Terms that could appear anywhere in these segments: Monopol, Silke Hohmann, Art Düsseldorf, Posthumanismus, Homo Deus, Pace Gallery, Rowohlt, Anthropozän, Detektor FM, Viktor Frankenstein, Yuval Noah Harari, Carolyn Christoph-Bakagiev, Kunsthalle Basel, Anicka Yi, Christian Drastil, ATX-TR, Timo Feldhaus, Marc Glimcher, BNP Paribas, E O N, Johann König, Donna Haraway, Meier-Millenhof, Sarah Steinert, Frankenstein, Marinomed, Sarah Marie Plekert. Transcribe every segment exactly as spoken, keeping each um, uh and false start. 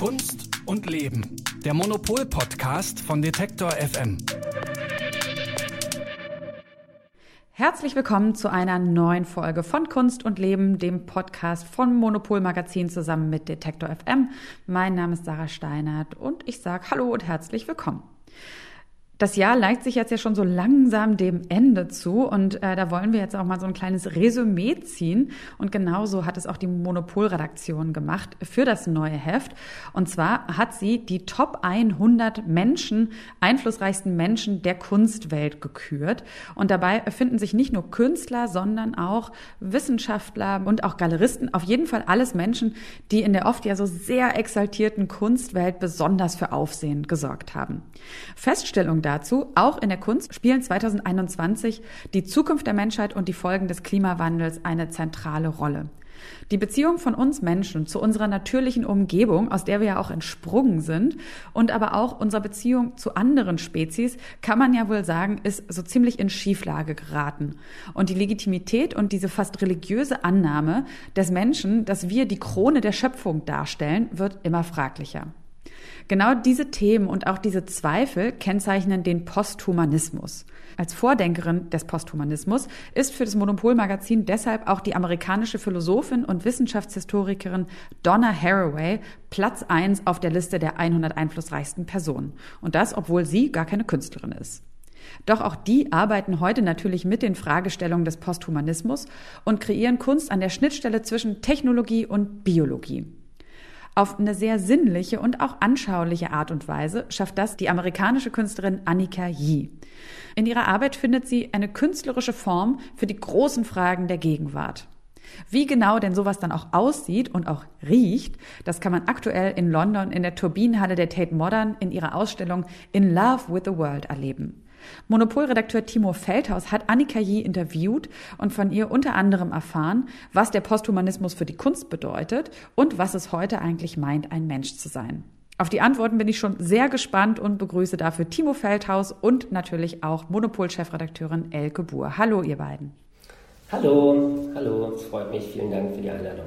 Kunst und Leben, der Monopol-Podcast von Detektor F M. Herzlich willkommen zu einer neuen Folge von Kunst und Leben, dem Podcast von Monopol Magazin zusammen mit Detektor F M. Mein Name ist Sarah Steinert und ich sage Hallo und herzlich willkommen. Das Jahr neigt sich jetzt ja schon so langsam dem Ende zu und äh, da wollen wir jetzt auch mal so ein kleines Resümee ziehen. Und genauso hat es auch die Monopol-Redaktion gemacht für das neue Heft. Und zwar hat sie die Top hundert Menschen, einflussreichsten Menschen der Kunstwelt gekürt. Und dabei finden sich nicht nur Künstler, sondern auch Wissenschaftler und auch Galeristen. Auf jeden Fall alles Menschen, die in der oft ja so sehr exaltierten Kunstwelt besonders für Aufsehen gesorgt haben. Feststellung dazu, auch in der Kunst spielen zweitausendeinundzwanzig die Zukunft der Menschheit und die Folgen des Klimawandels eine zentrale Rolle. Die Beziehung von uns Menschen zu unserer natürlichen Umgebung, aus der wir ja auch entsprungen sind, und aber auch unsere Beziehung zu anderen Spezies, kann man ja wohl sagen, ist so ziemlich in Schieflage geraten. Und die Legitimität und diese fast religiöse Annahme des Menschen, dass wir die Krone der Schöpfung darstellen, wird immer fraglicher. Genau diese Themen und auch diese Zweifel kennzeichnen den Posthumanismus. Als Vordenkerin des Posthumanismus ist für das Monopol-Magazin deshalb auch die amerikanische Philosophin und Wissenschaftshistorikerin Donna Haraway Platz eins auf der Liste der hundert einflussreichsten Personen. Und das, obwohl sie gar keine Künstlerin ist. Doch auch die arbeiten heute natürlich mit den Fragestellungen des Posthumanismus und kreieren Kunst an der Schnittstelle zwischen Technologie und Biologie. Auf eine sehr sinnliche und auch anschauliche Art und Weise schafft das die amerikanische Künstlerin Anicka Yi. In ihrer Arbeit findet sie eine künstlerische Form für die großen Fragen der Gegenwart. Wie genau denn sowas dann auch aussieht und auch riecht, das kann man aktuell in London in der Turbinenhalle der Tate Modern in ihrer Ausstellung In Love with the World erleben. Monopol-Redakteur Timo Feldhaus hat Anicka Yi interviewt und von ihr unter anderem erfahren, was der Posthumanismus für die Kunst bedeutet und was es heute eigentlich meint, ein Mensch zu sein. Auf die Antworten bin ich schon sehr gespannt und begrüße dafür Timo Feldhaus und natürlich auch Monopol-Chefredakteurin Elke Buhr. Hallo, ihr beiden. Hallo, hallo, es freut mich. Vielen Dank für die Einladung.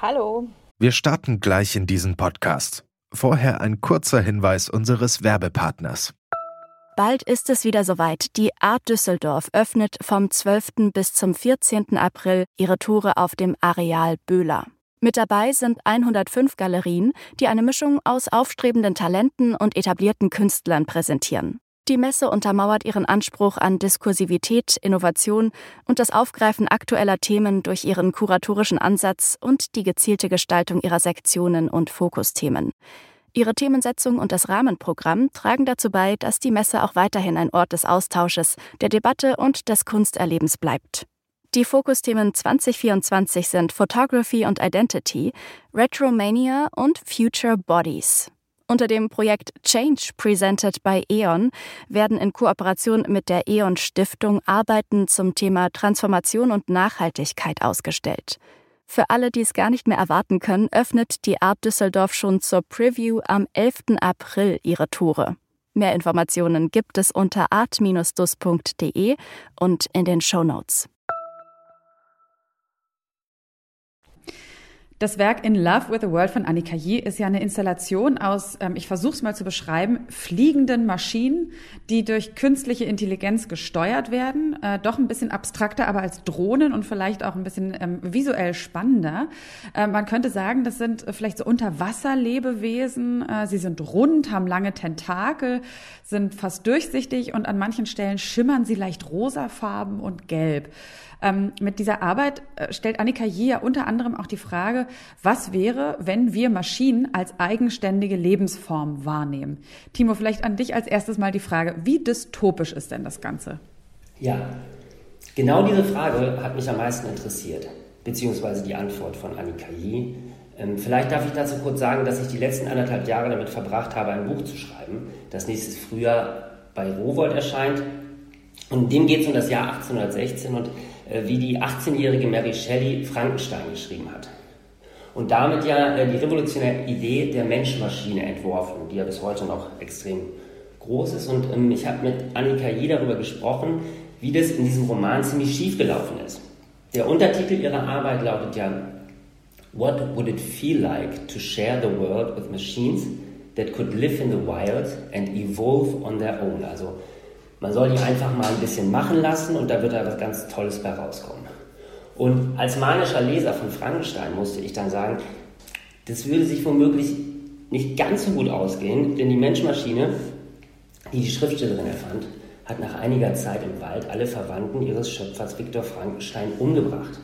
Hallo. Wir starten gleich in diesen Podcast. Vorher ein kurzer Hinweis unseres Werbepartners. Bald ist es wieder soweit. Die Art Düsseldorf öffnet vom zwölften bis zum vierzehnten April ihre Tore auf dem Areal Böhler. Mit dabei sind hundertfünf Galerien, die eine Mischung aus aufstrebenden Talenten und etablierten Künstlern präsentieren. Die Messe untermauert ihren Anspruch an Diskursivität, Innovation und das Aufgreifen aktueller Themen durch ihren kuratorischen Ansatz und die gezielte Gestaltung ihrer Sektionen und Fokusthemen. Ihre Themensetzung und das Rahmenprogramm tragen dazu bei, dass die Messe auch weiterhin ein Ort des Austausches, der Debatte und des Kunsterlebens bleibt. Die Fokusthemen zweitausendvierundzwanzig sind Photography und Identity, Retromania und Future Bodies. Unter dem Projekt Change Presented by E O N werden in Kooperation mit der E O N Stiftung Arbeiten zum Thema Transformation und Nachhaltigkeit ausgestellt. Für alle, die es gar nicht mehr erwarten können, öffnet die Art Düsseldorf schon zur Preview am elften April ihre Tore. Mehr Informationen gibt es unter art dash dus punkt de und in den Shownotes. Das Werk In Love with the World von Anicka Yi ist ja eine Installation aus, ähm, ich versuche es mal zu beschreiben, fliegenden Maschinen, die durch künstliche Intelligenz gesteuert werden. Äh, doch ein bisschen abstrakter, aber als Drohnen und vielleicht auch ein bisschen ähm, visuell spannender. Äh, man könnte sagen, das sind vielleicht so Unterwasserlebewesen. Äh, sie sind rund, haben lange Tentakel, sind fast durchsichtig und an manchen Stellen schimmern sie leicht rosafarben und gelb. Ähm, mit dieser Arbeit äh, stellt Anicka Yi ja unter anderem auch die Frage, was wäre, wenn wir Maschinen als eigenständige Lebensform wahrnehmen? Timo, vielleicht an dich als erstes mal die Frage, wie dystopisch ist denn das Ganze? Ja, genau diese Frage hat mich am meisten interessiert, beziehungsweise die Antwort von Anicka Yi. Ähm, vielleicht darf ich dazu kurz sagen, dass ich die letzten anderthalb Jahre damit verbracht habe, ein Buch zu schreiben, das nächstes Frühjahr bei Rowohlt erscheint. Und in dem geht es um das Jahr achtzehnhundertsechzehn und äh, wie die achtzehnjährige Mary Shelley Frankenstein geschrieben hat. Und damit ja äh, die revolutionäre Idee der Mensch-Maschine entworfen, die ja bis heute noch extrem groß ist. Und ähm, ich habe mit Anicka Yi darüber gesprochen, wie das in diesem Roman ziemlich schief gelaufen ist. Der Untertitel ihrer Arbeit lautet ja what would it feel like to share the world with machines that could live in the wild and evolve on their own? Also man soll die einfach mal ein bisschen machen lassen und da wird da was ganz Tolles bei rauskommen. Und als manischer Leser von Frankenstein musste ich dann sagen, das würde sich womöglich nicht ganz so gut ausgehen, denn die Menschmaschine, die die Schriftstellerin erfand, hat nach einiger Zeit im Wald alle Verwandten ihres Schöpfers Viktor Frankenstein umgebracht.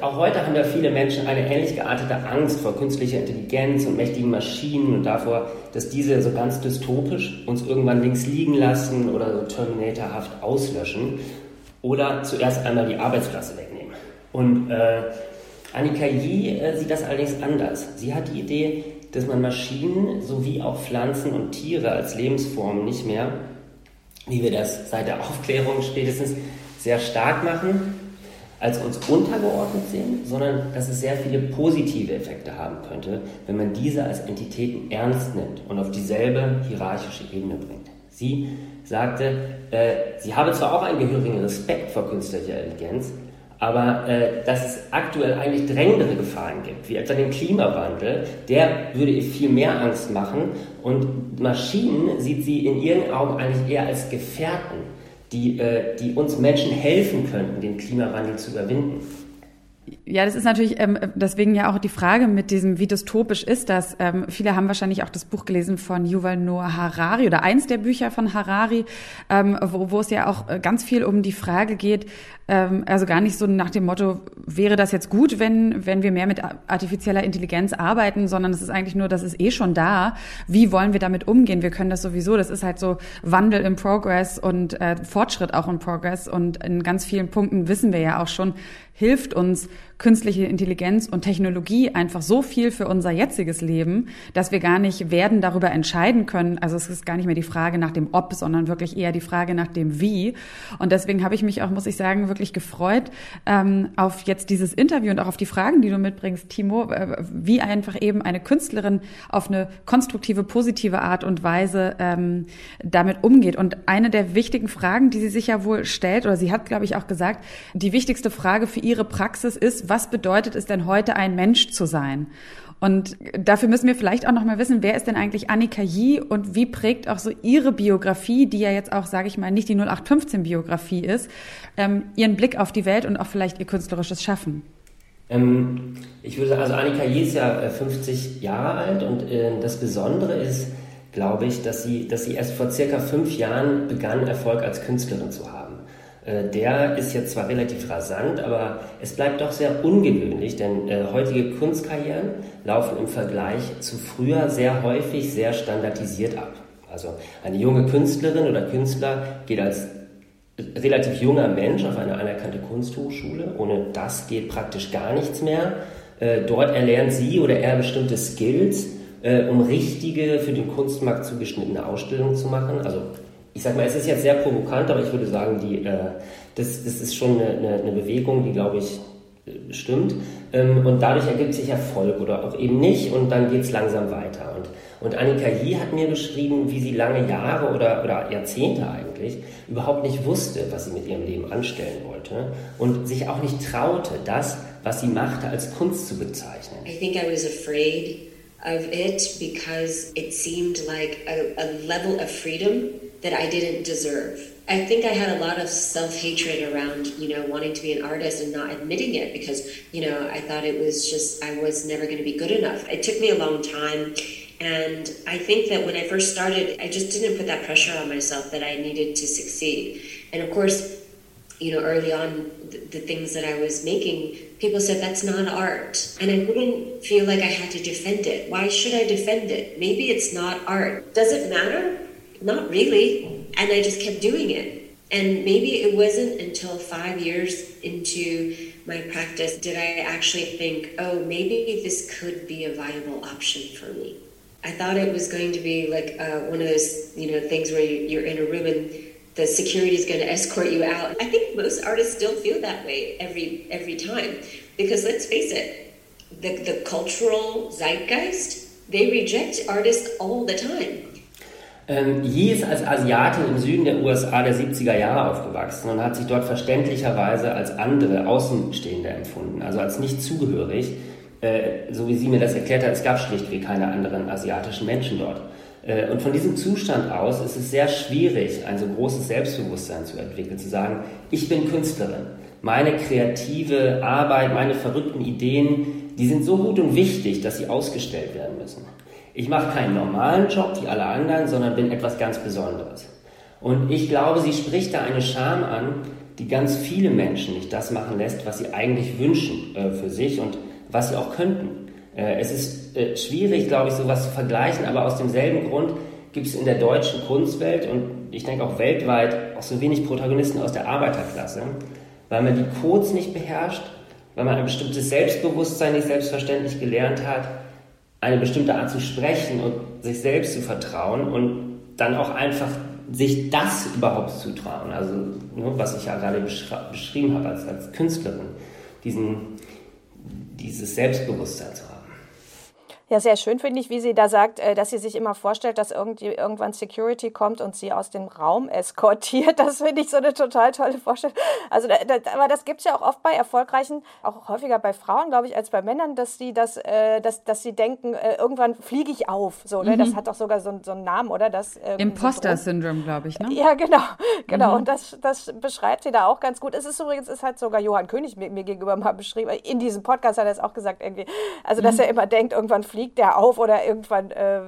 Auch heute haben ja viele Menschen eine ähnlich geartete Angst vor künstlicher Intelligenz und mächtigen Maschinen und davor, dass diese so ganz dystopisch uns irgendwann links liegen lassen oder so Terminatorhaft auslöschen oder zuerst einmal die Arbeitsplätze wegnehmen. Und äh, Anicka Yi äh, sieht das allerdings anders. Sie hat die Idee, dass man Maschinen sowie auch Pflanzen und Tiere als Lebensformen nicht mehr, wie wir das seit der Aufklärung spätestens sehr stark machen, als uns untergeordnet sehen, sondern dass es sehr viele positive Effekte haben könnte, wenn man diese als Entitäten ernst nimmt und auf dieselbe hierarchische Ebene bringt. Sie sagte, äh, sie habe zwar auch einen gehörigen Respekt vor künstlicher Intelligenz, aber äh, dass es aktuell eigentlich drängendere Gefahren gibt, wie etwa den Klimawandel, der würde ihr viel mehr Angst machen und Maschinen sieht sie in ihren Augen eigentlich eher als Gefährten, Die, äh, die uns Menschen helfen könnten, den Klimawandel zu überwinden. Ja, das ist natürlich ähm, deswegen ja auch die Frage mit diesem, wie dystopisch ist das? Ähm, viele haben wahrscheinlich auch das Buch gelesen von Yuval Noah Harari oder eins der Bücher von Harari, ähm, wo, wo es ja auch ganz viel um die Frage geht, ähm, also gar nicht so nach dem Motto, wäre das jetzt gut, wenn wenn wir mehr mit artifizieller Intelligenz arbeiten, sondern es ist eigentlich nur, das ist eh schon da. Wie wollen wir damit umgehen? Wir können das sowieso. Das ist halt so Wandel in Progress und äh, Fortschritt auch in Progress. Und in ganz vielen Punkten wissen wir ja auch schon, hilft uns künstliche Intelligenz und Technologie einfach so viel für unser jetziges Leben, dass wir gar nicht werden darüber entscheiden können. Also es ist gar nicht mehr die Frage nach dem Ob, sondern wirklich eher die Frage nach dem Wie. Und deswegen habe ich mich auch, muss ich sagen, wirklich gefreut ähm, auf jetzt dieses Interview und auch auf die Fragen, die du mitbringst, Timo, äh, wie einfach eben eine Künstlerin auf eine konstruktive, positive Art und Weise ähm, damit umgeht. Und eine der wichtigen Fragen, die sie sich ja wohl stellt, oder sie hat, glaube ich, auch gesagt, die wichtigste Frage für ihre Praxis ist, was bedeutet es denn heute, ein Mensch zu sein? Und dafür müssen wir vielleicht auch noch mal wissen, wer ist denn eigentlich Anicka Yi und wie prägt auch so ihre Biografie, die ja jetzt auch, sage ich mal, nicht die null acht fünfzehn-Biografie ist, ähm, ihren Blick auf die Welt und auch vielleicht ihr künstlerisches Schaffen? Ähm, ich würde sagen, also Anicka Yi ist ja fünfzig Jahre alt und äh, das Besondere ist, glaube ich, dass sie, dass sie erst vor circa fünf Jahren begann, Erfolg als Künstlerin zu haben. Der ist jetzt zwar relativ rasant, aber es bleibt doch sehr ungewöhnlich, denn äh, heutige Kunstkarrieren laufen im Vergleich zu früher sehr häufig sehr standardisiert ab. Also eine junge Künstlerin oder Künstler geht als relativ junger Mensch auf eine anerkannte Kunsthochschule. Ohne das geht praktisch gar nichts mehr. Äh, dort erlernt sie oder er bestimmte Skills, äh, um richtige, für den Kunstmarkt zugeschnittene Ausstellungen zu machen. Also ich sag mal, es ist jetzt sehr provokant, aber ich würde sagen, die, äh, das, das ist schon eine, eine, eine Bewegung, die, glaube ich, stimmt. Ähm, und dadurch ergibt sich Erfolg oder auch eben nicht und dann geht es langsam weiter. Und, und Anicka Yi hat mir beschrieben, wie sie lange Jahre oder, oder Jahrzehnte eigentlich überhaupt nicht wusste, was sie mit ihrem Leben anstellen wollte und sich auch nicht traute, das, was sie machte, als Kunst zu bezeichnen. I think I was afraid of it because it seemed like a, a level of freedom that I didn't deserve. I think I had a lot of self-hatred around, you know, wanting to be an artist and not admitting it because, you know, I thought it was just, I was never going to be good enough. It took me a long time. And I think that when I first started, I just didn't put that pressure on myself that I needed to succeed. And of course, you know, early on, the, the things that I was making, people said, that's not art. And I wouldn't feel like I had to defend it. Why should I defend it? Maybe it's not art. Does it matter? Not really, and I just kept doing it. And maybe it wasn't until five years into my practice did I actually think, oh, maybe this could be a viable option for me. I thought it was going to be like uh, one of those, you know, things where you're in a room and the security is going to escort you out. I think most artists still feel that way every every time, because let's face it, the the cultural zeitgeist, they reject artists all the time. Ähm, Yi ist als Asiatin im Süden der U S A der siebziger Jahre aufgewachsen und hat sich dort verständlicherweise als andere Außenstehende empfunden, also als nicht zugehörig. Äh, so wie sie mir das erklärt hat, es gab schlichtweg keine anderen asiatischen Menschen dort. Äh, und von diesem Zustand aus ist es sehr schwierig, ein so großes Selbstbewusstsein zu entwickeln, zu sagen, ich bin Künstlerin. Meine kreative Arbeit, meine verrückten Ideen, die sind so gut und wichtig, dass sie ausgestellt werden müssen. Ich mache keinen normalen Job wie alle anderen, sondern bin etwas ganz Besonderes. Und ich glaube, sie spricht da eine Scham an, die ganz viele Menschen nicht das machen lässt, was sie eigentlich wünschen äh, für sich und was sie auch könnten. Äh, es ist äh, schwierig, glaube ich, sowas zu vergleichen, aber aus demselben Grund gibt es in der deutschen Kunstwelt und ich denke auch weltweit auch so wenig Protagonisten aus der Arbeiterklasse, weil man die Codes nicht beherrscht, weil man ein bestimmtes Selbstbewusstsein nicht selbstverständlich gelernt hat, eine bestimmte Art zu sprechen und sich selbst zu vertrauen und dann auch einfach sich das überhaupt zu trauen. Also, was ich ja gerade beschra- beschrieben habe als, als Künstlerin, diesen, dieses Selbstbewusstsein zu haben. Ja, sehr schön finde ich, wie sie da sagt, dass sie sich immer vorstellt, dass irgendwie irgendwann Security kommt und sie aus dem Raum eskortiert. Das finde ich so eine total tolle Vorstellung. Also, da, da, aber das gibt es ja auch oft bei erfolgreichen, auch häufiger bei Frauen, glaube ich, als bei Männern, dass sie das, äh, dass, dass sie denken, äh, irgendwann fliege ich auf. So, ne? Mhm. Das hat doch sogar so, so einen Namen, oder? Das ähm, Imposter-Syndrom, glaube ich, ne? Ja, genau, genau. Mhm. Und das, das beschreibt sie da auch ganz gut. Es ist übrigens, es hat sogar Johann König mir, mir gegenüber mal beschrieben. In diesem Podcast hat er es auch gesagt, irgendwie. Also, dass mhm. er immer denkt, irgendwann fliege liegt der auf oder irgendwann, äh,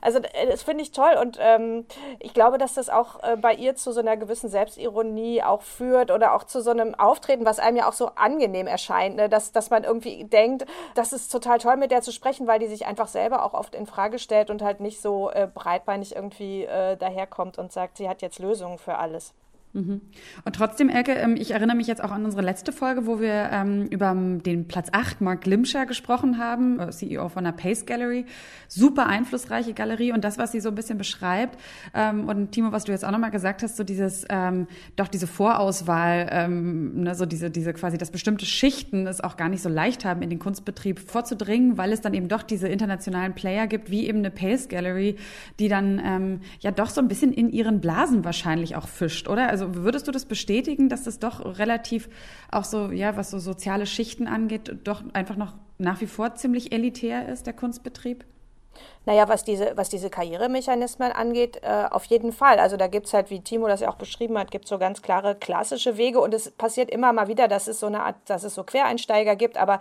also das finde ich toll und ähm, ich glaube, dass das auch äh, bei ihr zu so einer gewissen Selbstironie auch führt oder auch zu so einem Auftreten, was einem ja auch so angenehm erscheint, ne? dass, dass man irgendwie denkt, das ist total toll, mit der zu sprechen, weil die sich einfach selber auch oft in Frage stellt und halt nicht so äh, breitbeinig irgendwie äh, daherkommt und sagt, sie hat jetzt Lösungen für alles. Mhm. Und trotzdem, Elke, ich erinnere mich jetzt auch an unsere letzte Folge, wo wir ähm, über den Platz acht, Marc Glimcher, gesprochen haben, C E O von der Pace Gallery, super einflussreiche Galerie und das, was sie so ein bisschen beschreibt ähm, und Timo, was du jetzt auch nochmal gesagt hast, so dieses, ähm, doch diese Vorauswahl, ähm, ne, so diese, diese quasi, dass bestimmte Schichten es auch gar nicht so leicht haben, in den Kunstbetrieb vorzudringen, weil es dann eben doch diese internationalen Player gibt, wie eben eine Pace Gallery, die dann ähm, ja doch so ein bisschen in ihren Blasen wahrscheinlich auch fischt, oder? Also Also würdest du das bestätigen, dass das doch relativ auch so, ja, was so soziale Schichten angeht, doch einfach noch nach wie vor ziemlich elitär ist, der Kunstbetrieb? Naja, was diese, was diese Karrieremechanismen angeht, äh, auf jeden Fall. Also da gibt es halt, wie Timo das ja auch beschrieben hat, gibt es so ganz klare klassische Wege und es passiert immer mal wieder, dass es so eine Art, dass es so Quereinsteiger gibt, aber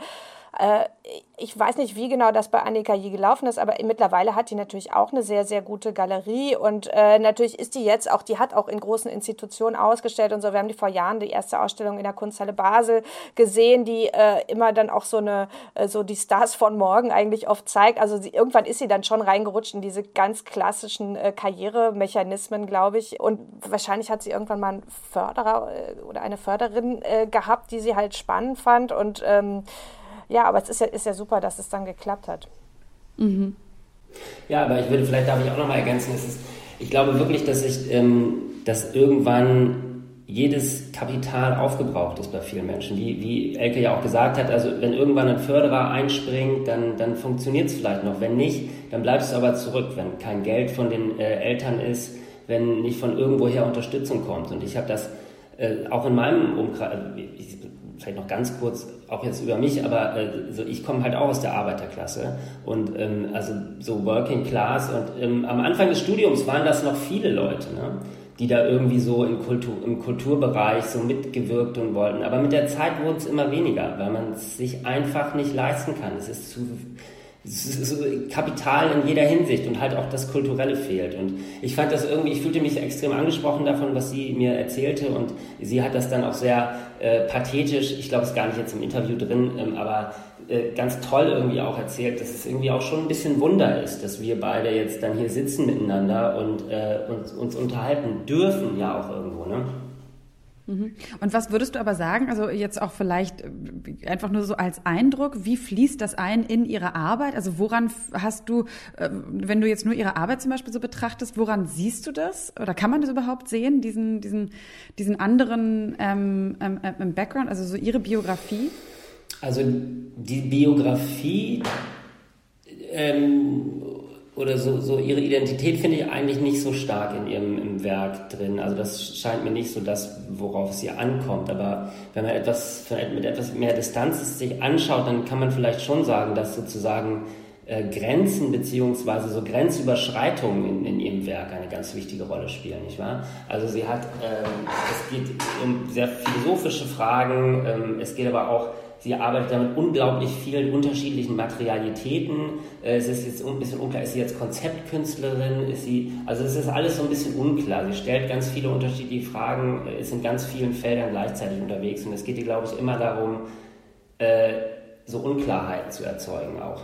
ich weiß nicht, wie genau das bei Anicka Yi gelaufen ist, aber mittlerweile hat die natürlich auch eine sehr, sehr gute Galerie und äh, natürlich ist die jetzt auch, die hat auch in großen Institutionen ausgestellt und so. Wir haben die vor Jahren die erste Ausstellung in der Kunsthalle Basel gesehen, die äh, immer dann auch so eine, so die Stars von morgen eigentlich oft zeigt. Also sie, irgendwann ist sie dann schon reingerutscht in diese ganz klassischen äh, Karrieremechanismen, glaube ich. Und wahrscheinlich hat sie irgendwann mal einen Förderer oder eine Förderin äh, gehabt, die sie halt spannend fand und ähm, ja, aber es ist ja, ist ja super, dass es dann geklappt hat. Mhm. Ja, aber ich würde, vielleicht darf ich auch nochmal ergänzen, es ist, ich glaube wirklich, dass, ich, ähm, dass irgendwann jedes Kapital aufgebraucht ist bei vielen Menschen. Wie, wie Elke ja auch gesagt hat, also wenn irgendwann ein Förderer einspringt, dann, dann funktioniert es vielleicht noch. Wenn nicht, dann bleibst du aber zurück, wenn kein Geld von den äh, Eltern ist, wenn nicht von irgendwoher Unterstützung kommt. Und ich habe das äh, auch in meinem Umkreis, ich, vielleicht noch ganz kurz, auch jetzt über mich, aber äh, so, ich komme halt auch aus der Arbeiterklasse und ähm, also so Working Class und ähm, am Anfang des Studiums waren das noch viele Leute, ne, die da irgendwie so in Kultur, im Kulturbereich so mitgewirkt und wollten, aber mit der Zeit wurde es immer weniger, weil man es sich einfach nicht leisten kann. Es ist zu es ist so Kapital in jeder Hinsicht und halt auch das Kulturelle fehlt und ich fand das irgendwie, ich fühlte mich extrem angesprochen davon, was sie mir erzählte und sie hat das dann auch sehr äh, pathetisch, ich glaube, es ist gar nicht jetzt im Interview drin, ähm, aber äh, ganz toll irgendwie auch erzählt, dass es irgendwie auch schon ein bisschen Wunder ist, dass wir beide jetzt dann hier sitzen miteinander und äh, uns, uns unterhalten dürfen ja auch irgendwo, ne? Und was würdest du aber sagen, also jetzt auch vielleicht einfach nur so als Eindruck, wie fließt das ein in ihre Arbeit? Also woran hast du, wenn du jetzt nur ihre Arbeit zum Beispiel so betrachtest, woran siehst du das? Oder kann man das überhaupt sehen, diesen, diesen, diesen anderen ähm, ähm, Background, also so ihre Biografie? Also die Biografie ähm, oder so, so ihre Identität finde ich eigentlich nicht so stark in ihrem im Werk drin. Also das scheint mir nicht so das, worauf es ihr ankommt. Aber wenn man etwas mit etwas mehr Distanz es sich anschaut, dann kann man vielleicht schon sagen, dass sozusagen äh, Grenzen beziehungsweise so Grenzüberschreitungen in, in ihrem Werk eine ganz wichtige Rolle spielen, nicht wahr? Also sie hat, ähm, es geht um sehr philosophische Fragen, ähm, es geht aber auch, sie arbeitet da mit unglaublich vielen unterschiedlichen Materialitäten. Es ist jetzt ein bisschen unklar, ist sie jetzt Konzeptkünstlerin? Ist sie, also es ist alles so ein bisschen unklar. Sie stellt ganz viele unterschiedliche Fragen, ist in ganz vielen Feldern gleichzeitig unterwegs. Und es geht ihr, glaube ich, immer darum, so Unklarheiten zu erzeugen auch.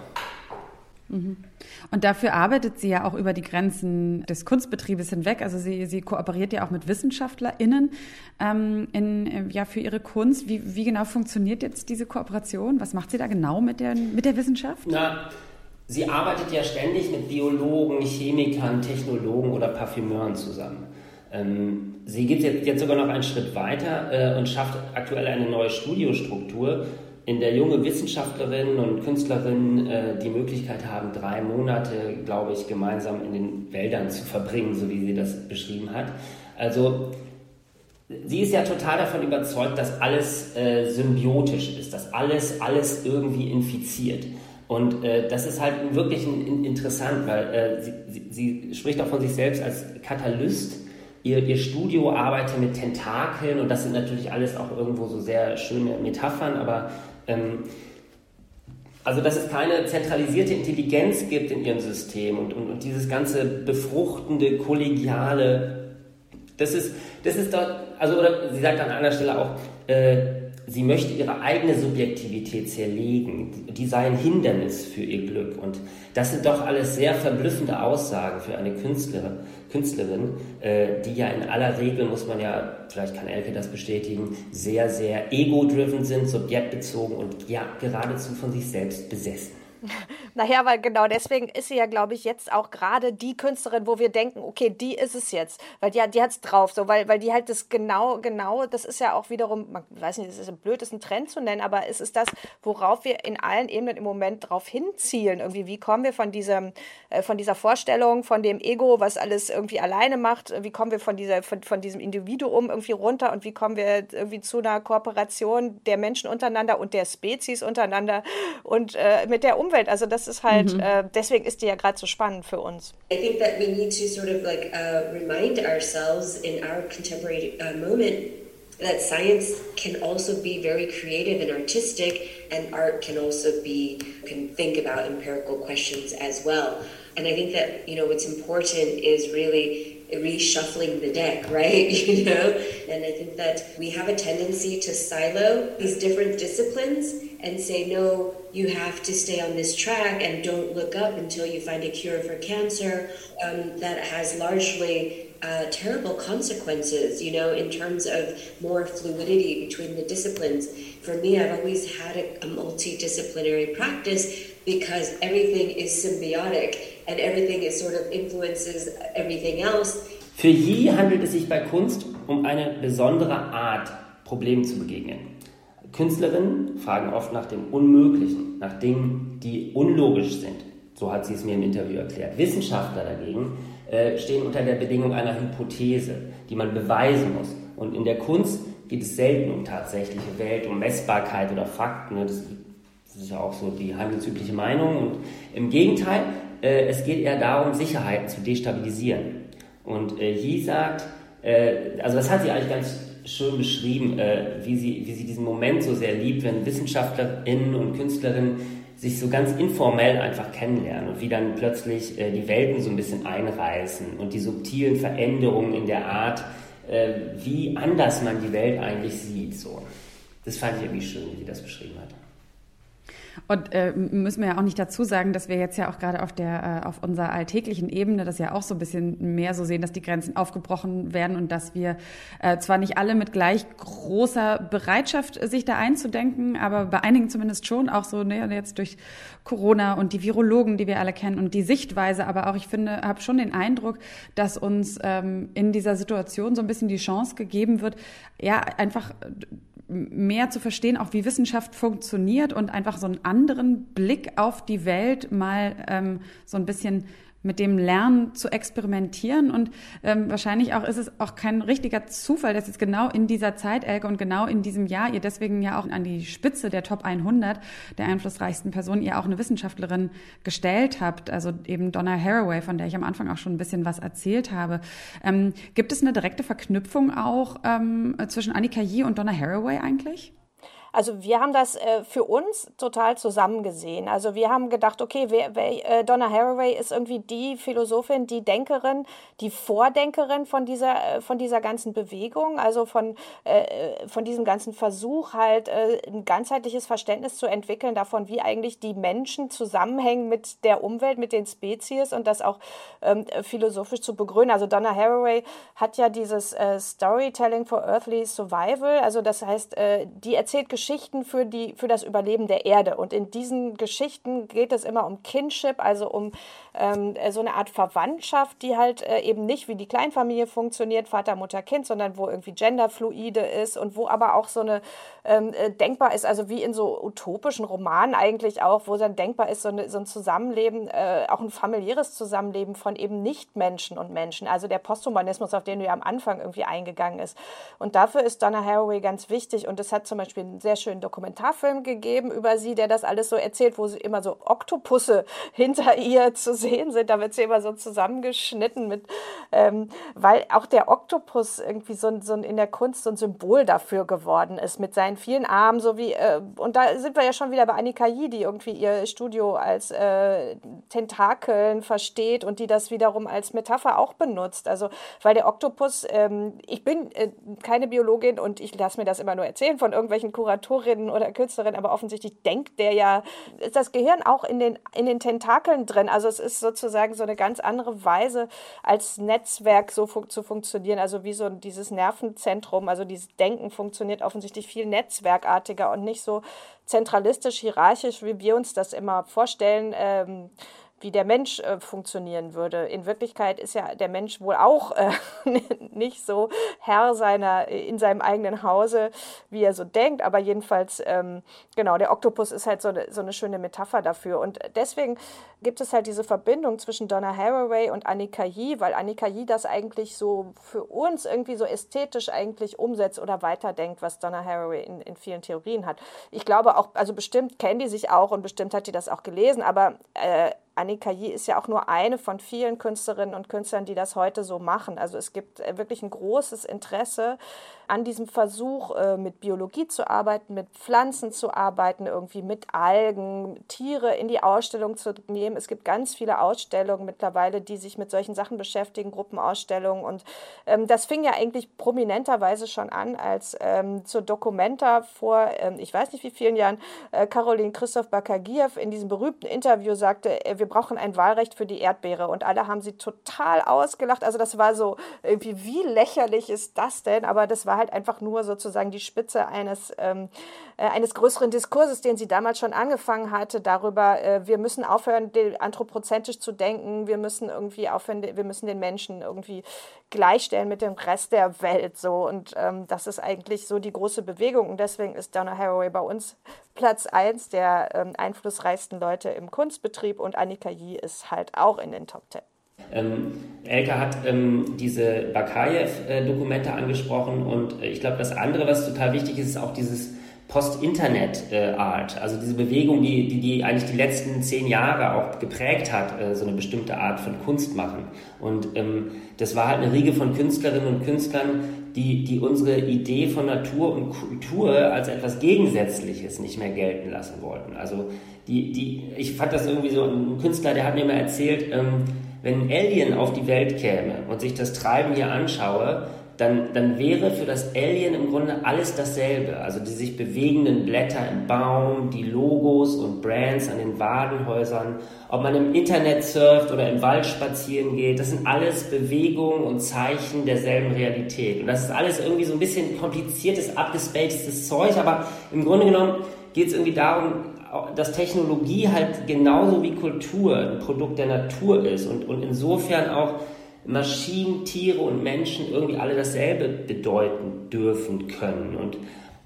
Und dafür arbeitet sie ja auch über die Grenzen des Kunstbetriebes hinweg. Also sie, sie kooperiert ja auch mit WissenschaftlerInnen ähm, in, ja, für ihre Kunst. Wie, wie genau funktioniert jetzt diese Kooperation? Was macht sie da genau mit der, mit der Wissenschaft? Na, sie arbeitet ja ständig mit Biologen, Chemikern, Technologen oder Parfümeuren zusammen. Ähm, sie geht jetzt, jetzt sogar noch einen Schritt weiter äh, und schafft aktuell eine neue Studiostruktur, in der junge Wissenschaftlerinnen und Künstlerinnen äh, die Möglichkeit haben, drei Monate, glaube ich, gemeinsam in den Wäldern zu verbringen, so wie sie das beschrieben hat. Also sie ist ja total davon überzeugt, dass alles äh, symbiotisch ist, dass alles, alles irgendwie infiziert. Und äh, das ist halt wirklich ein, ein, interessant, weil äh, sie, sie, sie spricht auch von sich selbst als Katalyst. Ihr, ihr Studio arbeitet mit Tentakeln und das sind natürlich alles auch irgendwo so sehr schöne Metaphern, aber ähm, also dass es keine zentralisierte Intelligenz gibt in ihrem System und, und, und dieses ganze befruchtende, kollegiale, das ist, das ist doch, also oder sie sagt an einer Stelle auch, äh, sie möchte ihre eigene Subjektivität zerlegen, die sei ein Hindernis für ihr Glück. Und das sind doch alles sehr verblüffende Aussagen für eine Künstlerin, Künstlerin äh, die ja in aller Regel, muss man ja, vielleicht kann Elke das bestätigen, sehr, sehr ego-driven sind, subjektbezogen und ja geradezu von sich selbst besessen. Naja, weil genau deswegen ist sie ja, glaube ich, jetzt auch gerade die Künstlerin, wo wir denken, okay, die ist es jetzt, weil ja, die, die hat es drauf, so, weil, weil die halt das genau, genau, das ist ja auch wiederum, man weiß nicht, es ist blöd, das einen Trend zu nennen, aber es ist das, worauf wir in allen Ebenen im Moment drauf hinzielen, irgendwie, wie kommen wir von diesem, äh, von dieser Vorstellung, von dem Ego, was alles irgendwie alleine macht, wie kommen wir von dieser, von, von diesem Individuum irgendwie runter und wie kommen wir irgendwie zu einer Kooperation der Menschen untereinander und der Spezies untereinander und äh, mit der Umwelt. Also das ist halt, mhm. äh, deswegen ist die ja gerade so spannend für uns. I think that we need to sort of like uh, remind ourselves in our contemporary uh, moment that science can also be very creative and artistic, and art can also be, can think about empirical questions as well. And I think that, you know, what's important is really reshuffling the deck, right? You know, and I think that we have a tendency to silo these different disciplines and say, no, you have to stay on this track and don't look up until you find a cure for cancer. Um, that has largely uh, terrible consequences, you know, in terms of more fluidity between the disciplines. For me, I've always had a, a multidisciplinary practice because everything is symbiotic and everything is sort of influences everything else. Für Yi handelt es sich bei Kunst um eine besondere Art, Problemen zu begegnen. Künstlerinnen fragen oft nach dem Unmöglichen, nach Dingen, die unlogisch sind. So hat sie es mir im Interview erklärt. Wissenschaftler dagegen äh, stehen unter der Bedingung einer Hypothese, die man beweisen muss. Und in der Kunst geht es selten um tatsächliche Welt, um Messbarkeit oder Fakten. Ne? Das, das ist ja auch so die handelsübliche Meinung. Und im Gegenteil, äh, es geht eher darum, Sicherheiten zu destabilisieren. Und äh, Yi sagt, äh, also das hat sie eigentlich ganz schön beschrieben, äh, wie sie, wie sie diesen Moment so sehr liebt, wenn WissenschaftlerInnen und KünstlerInnen sich so ganz informell einfach kennenlernen und wie dann plötzlich äh, die Welten so ein bisschen einreißen und die subtilen Veränderungen in der Art, äh, wie anders man die Welt eigentlich sieht. So. Das fand ich irgendwie schön, wie sie das beschrieben hat. Und äh, müssen wir ja auch nicht dazu sagen, dass wir jetzt ja auch gerade auf der äh, auf unserer alltäglichen Ebene das ja auch so ein bisschen mehr so sehen, dass die Grenzen aufgebrochen werden und dass wir äh, zwar nicht alle mit gleich großer Bereitschaft sich da einzudenken, aber bei einigen zumindest schon auch so, ne, jetzt durch Corona und die Virologen, die wir alle kennen und die Sichtweise, aber auch ich finde, habe schon den Eindruck, dass uns ähm, in dieser Situation so ein bisschen die Chance gegeben wird, ja, einfach mehr zu verstehen, auch wie Wissenschaft funktioniert und einfach so einen anderen Blick auf die Welt mal ähm, so ein bisschen mit dem Lernen zu experimentieren. Und ähm, wahrscheinlich auch ist es auch kein richtiger Zufall, dass jetzt genau in dieser Zeit, Elke, und genau in diesem Jahr ihr deswegen ja auch an die Spitze der Top hundert der einflussreichsten Personen ihr auch eine Wissenschaftlerin gestellt habt, also eben Donna Haraway, von der ich am Anfang auch schon ein bisschen was erzählt habe. Ähm, gibt es eine direkte Verknüpfung auch ähm, zwischen Anicka Yi und Donna Haraway eigentlich? Also wir haben das äh, für uns total zusammen gesehen. Also wir haben gedacht, okay, wer, wer, äh, Donna Haraway ist irgendwie die Philosophin, die Denkerin, die Vordenkerin von dieser, äh, von dieser ganzen Bewegung, also von, äh, von diesem ganzen Versuch halt äh, ein ganzheitliches Verständnis zu entwickeln davon, wie eigentlich die Menschen zusammenhängen mit der Umwelt, mit den Spezies und das auch ähm, philosophisch zu begründen. Also Donna Haraway hat ja dieses äh, Storytelling for Earthly Survival, also das heißt, äh, die erzählt Geschichten, Geschichten für die, für das Überleben der Erde. Und in diesen Geschichten geht es immer um Kinship, also um ähm, so eine Art Verwandtschaft, die halt äh, eben nicht wie die Kleinfamilie funktioniert, Vater, Mutter, Kind, sondern wo irgendwie genderfluide ist und wo aber auch so eine ähm, denkbar ist, also wie in so utopischen Romanen eigentlich auch, wo dann denkbar ist, so, eine, so ein Zusammenleben, äh, auch ein familiäres Zusammenleben von eben Nichtmenschen und Menschen, also der Posthumanismus, auf den du ja am Anfang irgendwie eingegangen ist. Und dafür ist Donna Haraway ganz wichtig und es hat zum Beispiel einen sehr schönen Dokumentarfilm gegeben über sie, der das alles so erzählt, wo sie immer so Oktopusse hinter ihr zu sehen sind. Da wird sie immer so zusammengeschnitten mit, ähm, weil auch der Oktopus irgendwie so, so in der Kunst so ein Symbol dafür geworden ist, mit seinen vielen Armen, so wie, äh, und da sind wir ja schon wieder bei Anicka Yi, die irgendwie ihr Studio als äh, Tentakeln versteht und die das wiederum als Metapher auch benutzt. Also, weil der Oktopus, ähm, ich bin äh, keine Biologin und ich lasse mir das immer nur erzählen von irgendwelchen Kuratoren oder Künstlerin, aber offensichtlich denkt der ja, ist das Gehirn auch in den, in den Tentakeln drin. Also es ist sozusagen so eine ganz andere Weise, als Netzwerk so fun- zu funktionieren. Also wie so dieses Nervenzentrum, also dieses Denken funktioniert offensichtlich viel netzwerkartiger und nicht so zentralistisch, hierarchisch, wie wir uns das immer vorstellen, ähm, wie der Mensch äh, funktionieren würde. In Wirklichkeit ist ja der Mensch wohl auch äh, nicht so Herr seiner, in seinem eigenen Hause, wie er so denkt, aber jedenfalls, ähm, genau, der Oktopus ist halt so eine, so eine schöne Metapher dafür und deswegen gibt es halt diese Verbindung zwischen Donna Haraway und Anicka Yi, weil Anicka Yi das eigentlich so für uns irgendwie so ästhetisch eigentlich umsetzt oder weiterdenkt, was Donna Haraway in, in vielen Theorien hat. Ich glaube auch, also bestimmt kennen die sich auch und bestimmt hat die das auch gelesen, aber äh, Anicka Yi ist ja auch nur eine von vielen Künstlerinnen und Künstlern, die das heute so machen. Also es gibt wirklich ein großes Interesse an diesem Versuch, mit Biologie zu arbeiten, mit Pflanzen zu arbeiten, irgendwie mit Algen, Tiere in die Ausstellung zu nehmen. Es gibt ganz viele Ausstellungen mittlerweile, die sich mit solchen Sachen beschäftigen, Gruppenausstellungen. Und ähm, das fing ja eigentlich prominenterweise schon an, als ähm, zur Documenta vor, ähm, ich weiß nicht wie vielen Jahren, äh, Carolyn Christoph-Bakagiev in diesem berühmten Interview sagte, äh, wir brauchen ein Wahlrecht für die Erdbeere. Und alle haben sie total ausgelacht. Also das war so irgendwie, wie lächerlich ist das denn? Aber das war halt einfach nur sozusagen die Spitze eines, ähm, äh, eines größeren Diskurses, den sie damals schon angefangen hatte, darüber, äh, wir müssen aufhören, anthropozentrisch zu denken, wir müssen irgendwie aufhören, wir müssen den Menschen irgendwie gleichstellen mit dem Rest der Welt. So. Und ähm, das ist eigentlich so die große Bewegung. Und deswegen ist Donna Haraway bei uns Platz eins der ähm, einflussreichsten Leute im Kunstbetrieb und Anicka Yi ist halt auch in den Top Ten. Ähm, Elke hat ähm, diese Bakayev-Dokumente äh, angesprochen und äh, ich glaube, das andere, was total wichtig ist, ist auch dieses Post-Internet-Art, äh, also diese Bewegung, die, die die eigentlich die letzten zehn Jahre auch geprägt hat, äh, so eine bestimmte Art von Kunst machen. Und ähm, das war halt eine Riege von Künstlerinnen und Künstlern, die, die unsere Idee von Natur und Kultur als etwas Gegensätzliches nicht mehr gelten lassen wollten. Also die, die, ich fand das irgendwie so, ein Künstler, der hat mir mal erzählt, ähm, wenn ein Alien auf die Welt käme und sich das Treiben hier anschaue, Dann, dann wäre für das Alien im Grunde alles dasselbe. Also die sich bewegenden Blätter im Baum, die Logos und Brands an den Warenhäusern, ob man im Internet surft oder im Wald spazieren geht, das sind alles Bewegungen und Zeichen derselben Realität. Und das ist alles irgendwie so ein bisschen kompliziertes, abgespacedes Zeug, aber im Grunde genommen geht es irgendwie darum, dass Technologie halt genauso wie Kultur ein Produkt der Natur ist und, und insofern auch Maschinen, Tiere und Menschen irgendwie alle dasselbe bedeuten dürfen können. Und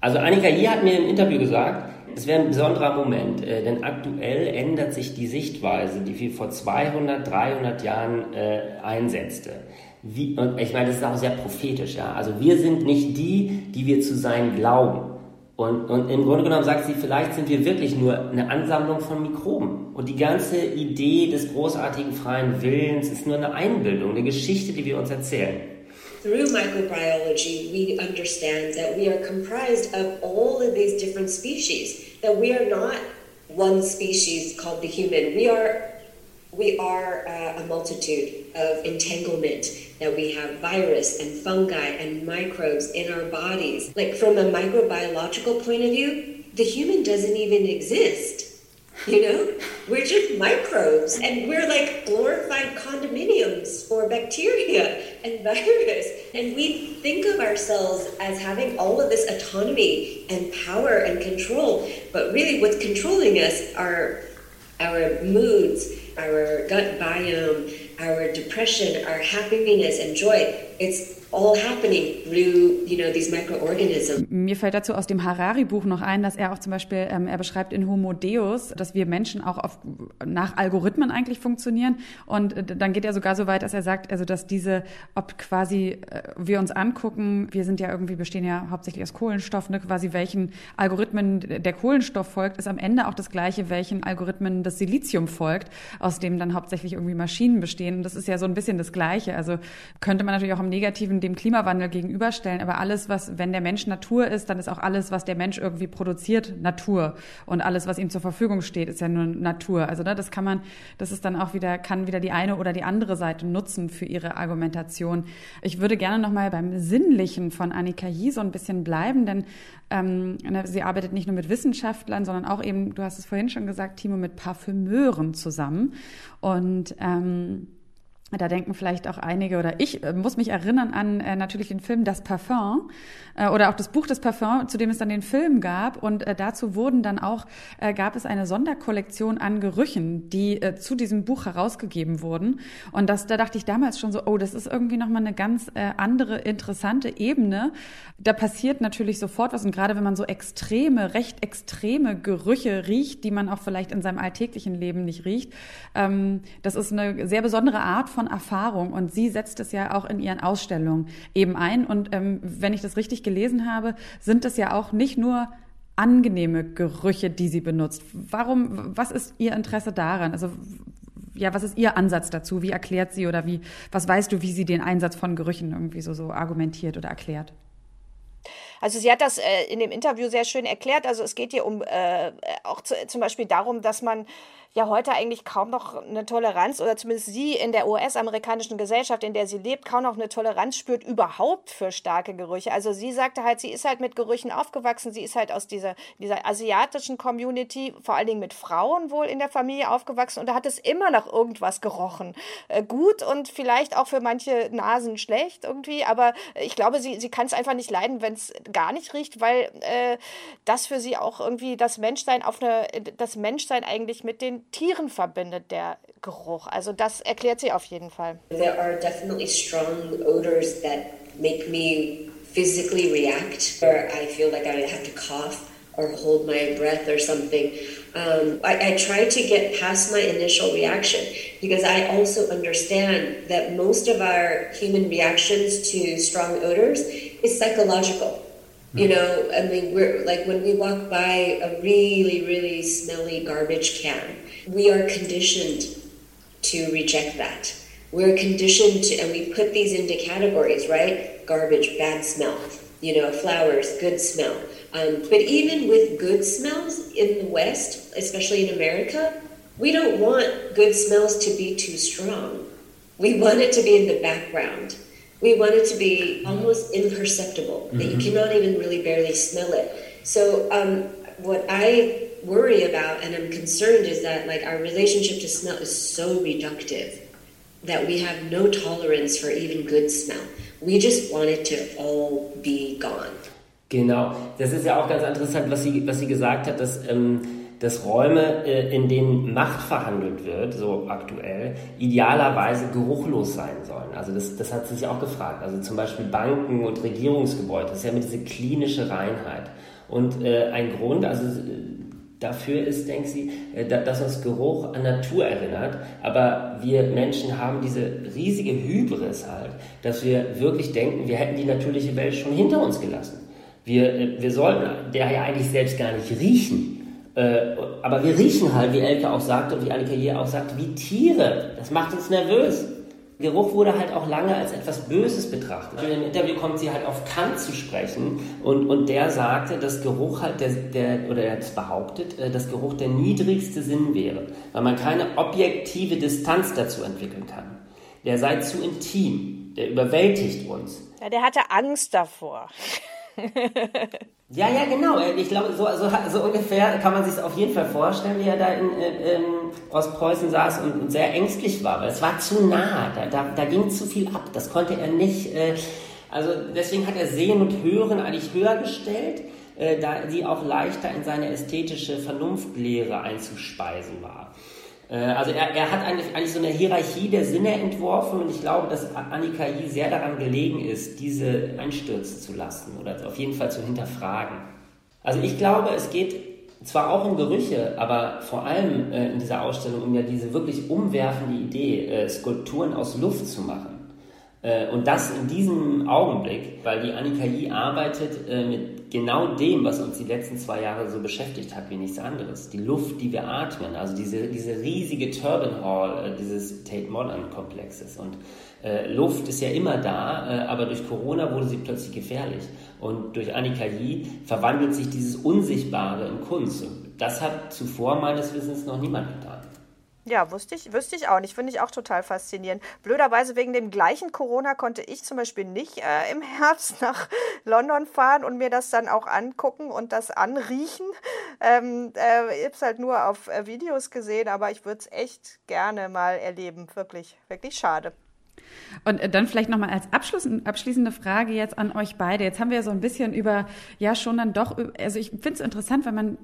also Anicka Yi hat mir im Interview gesagt, Es wäre ein besonderer Moment, äh, denn aktuell ändert sich die Sichtweise, die wir vor zweihundert, dreihundert Jahren äh, einsetzte. Wie, und ich meine, das ist auch sehr prophetisch, ja. Also wir sind nicht die, die wir zu sein glauben. Und, und im Grunde genommen sagt sie, vielleicht sind wir wirklich nur eine Ansammlung von Mikroben. Und die ganze Idee des großartigen freien Willens ist nur eine Einbildung, eine Geschichte, die wir uns erzählen. Through microbiology, we understand that we are comprised of all of these different species, that we are not one species called the human. We are we are uh, a multitude of entanglement, that we have virus and fungi and microbes in our bodies. Like from a microbiological point of view, the human doesn't even exist, you know? We're just microbes, and we're like glorified condominiums for bacteria and virus. And we think of ourselves as having all of this autonomy and power and control, but really what's controlling us are our moods, our gut biome, our depression, our happiness and joy. It's all happening through, you know, these microorganisms. Mir fällt dazu aus dem Harari-Buch noch ein, dass er auch zum Beispiel, ähm, er beschreibt in Homo Deus, dass wir Menschen auch auf, nach Algorithmen eigentlich funktionieren. Und äh, dann geht er sogar so weit, dass er sagt, also dass diese, ob quasi äh, wir uns angucken, wir sind ja irgendwie, bestehen ja hauptsächlich aus Kohlenstoff, ne, quasi welchen Algorithmen der Kohlenstoff folgt, ist am Ende auch das Gleiche, welchen Algorithmen das Silizium folgt, aus dem dann hauptsächlich irgendwie Maschinen bestehen. Und das ist ja so ein bisschen das Gleiche. Also könnte man natürlich auch im Negativen dem Klimawandel gegenüberstellen, aber alles, was, wenn der Mensch Natur ist, dann ist auch alles, was der Mensch irgendwie produziert, Natur. Und alles, was ihm zur Verfügung steht, ist ja nur Natur. Also, ne, das kann man, das ist dann auch wieder, kann wieder die eine oder die andere Seite nutzen für ihre Argumentation. Ich würde gerne nochmal beim Sinnlichen von Anicka Yi so ein bisschen bleiben, denn ähm, sie arbeitet nicht nur mit Wissenschaftlern, sondern auch eben, du hast es vorhin schon gesagt, Timo, mit Parfümeuren zusammen. Und ähm, da denken vielleicht auch einige, oder ich äh, muss mich erinnern an äh, natürlich den Film Das Parfum äh, oder auch das Buch Das Parfum, zu dem es dann den Film gab. Und äh, dazu wurden dann auch, äh, gab es eine Sonderkollektion an Gerüchen, die äh, zu diesem Buch herausgegeben wurden. Und das, da dachte ich damals schon so, oh, das ist irgendwie nochmal eine ganz äh, andere, interessante Ebene. Da passiert natürlich sofort was. Und gerade wenn man so extreme, recht extreme Gerüche riecht, die man auch vielleicht in seinem alltäglichen Leben nicht riecht, ähm, das ist eine sehr besondere Art von von Erfahrung, und sie setzt es ja auch in ihren Ausstellungen eben ein. Und ähm, wenn ich das richtig gelesen habe, sind das ja auch nicht nur angenehme Gerüche, die sie benutzt. Warum, was ist ihr Interesse daran? Also, ja, was ist ihr Ansatz dazu? Wie erklärt sie, oder wie, was weißt du, wie sie den Einsatz von Gerüchen irgendwie so, so argumentiert oder erklärt? Also sie hat das äh, in dem Interview sehr schön erklärt. Also es geht hier um äh, auch zu, zum Beispiel darum, dass man ja heute eigentlich kaum noch eine Toleranz, oder zumindest sie in der U S-amerikanischen Gesellschaft, in der sie lebt, kaum noch eine Toleranz spürt überhaupt für starke Gerüche. Also sie sagte halt, sie ist halt mit Gerüchen aufgewachsen, sie ist halt aus dieser, dieser asiatischen Community, vor allen Dingen mit Frauen wohl in der Familie aufgewachsen, und da hat es immer nach irgendwas gerochen. Äh, gut und vielleicht auch für manche Nasen schlecht irgendwie, aber ich glaube, sie, sie kann es einfach nicht leiden, wenn es gar nicht riecht, weil äh, das für sie auch irgendwie das Menschsein auf eine, das Menschsein eigentlich mit den Tieren verbindet, der Geruch. Also das erklärt sie auf jeden Fall. There are definitely strong odors that make me physically react, where I feel like I have to cough or hold my breath or something. Um, I, I try to get past my initial reaction, because I also understand that most of our human reactions to strong odors is psychological. You know, I mean, we're like when we walk by a really, really smelly garbage can, we are conditioned to reject that. We're conditioned to, and we put these into categories, right? Garbage, bad smell, you know, flowers, good smell. Um, but even with good smells in the West, especially in America, we don't want good smells to be too strong. We want it to be in the background. We want it to be almost imperceptible, that you cannot even really barely smell it. So um, what I worry about and I'm concerned is that like our relationship to smell is so reductive that we have no tolerance for even good smell. We just want it to all be gone. Genau, das ist ja auch ganz interessant, was sie, was sie gesagt hat, dass... Ähm dass Räume, in denen Macht verhandelt wird, so aktuell, idealerweise geruchlos sein sollen. Also das, das hat sich auch gefragt. Also zum Beispiel Banken und Regierungsgebäude, das ist ja immer diese klinische Reinheit. Und äh, ein Grund, also dafür ist, denkt sie, dass uns Geruch an Natur erinnert, aber wir Menschen haben diese riesige Hybris halt, dass wir wirklich denken, wir hätten die natürliche Welt schon hinter uns gelassen. Wir, wir sollten der ja eigentlich selbst gar nicht riechen. Aber wir riechen halt, wie Elke auch sagt und wie Anicka Yi auch sagt, wie Tiere. Das macht uns nervös. Geruch wurde halt auch lange als etwas Böses betrachtet. In dem Interview kommt sie halt auf Kant zu sprechen und, und der sagte, dass Geruch halt, der, der, oder er hat es behauptet, dass Geruch der niedrigste Sinn wäre, weil man keine objektive Distanz dazu entwickeln kann. Der sei zu intim, der überwältigt uns. Ja, der hatte Angst davor. Ja, ja, genau. Ich glaube, so, so, so ungefähr kann man sich es auf jeden Fall vorstellen, wie er da in, in Ostpreußen saß und, und sehr ängstlich war, weil es war zu nah, da, da, da ging zu viel ab, das konnte er nicht. Äh, also deswegen hat er Sehen und Hören eigentlich höher gestellt, äh, da die auch leichter in seine ästhetische Vernunftlehre einzuspeisen war. Also er, er hat eigentlich, eigentlich so eine Hierarchie der Sinne entworfen und ich glaube, dass Anicka Yi sehr daran gelegen ist, diese einstürzen zu lassen oder auf jeden Fall zu hinterfragen. Also ich glaube, es geht zwar auch um Gerüche, aber vor allem äh, in dieser Ausstellung um ja diese wirklich umwerfende Idee, äh, Skulpturen aus Luft zu machen. Äh, und das in diesem Augenblick, weil die Anicka Yi arbeitet äh, mit genau dem, was uns die letzten zwei Jahre so beschäftigt hat, wie nichts anderes. Die Luft, die wir atmen, also diese, diese riesige Turbine Hall, dieses Tate Modern Komplexes. Und äh, Luft ist ja immer da, äh, aber durch Corona wurde sie plötzlich gefährlich. Und durch Anicka Yi verwandelt sich dieses Unsichtbare in Kunst. Und das hat zuvor meines Wissens noch niemand getan. Ja, wusste ich, wüsste ich auch nicht. Finde ich auch total faszinierend. Blöderweise wegen dem gleichen Corona konnte ich zum Beispiel nicht äh, im Herbst nach London fahren und mir das dann auch angucken und das anriechen. Ähm, äh, ich habe es halt nur auf äh, Videos gesehen, aber ich würde es echt gerne mal erleben. Wirklich, wirklich schade. Und dann vielleicht nochmal als Abschluss, abschließende Frage jetzt an euch beide. Jetzt haben wir so ein bisschen über, ja schon dann doch, also ich finde es interessant, wenn man...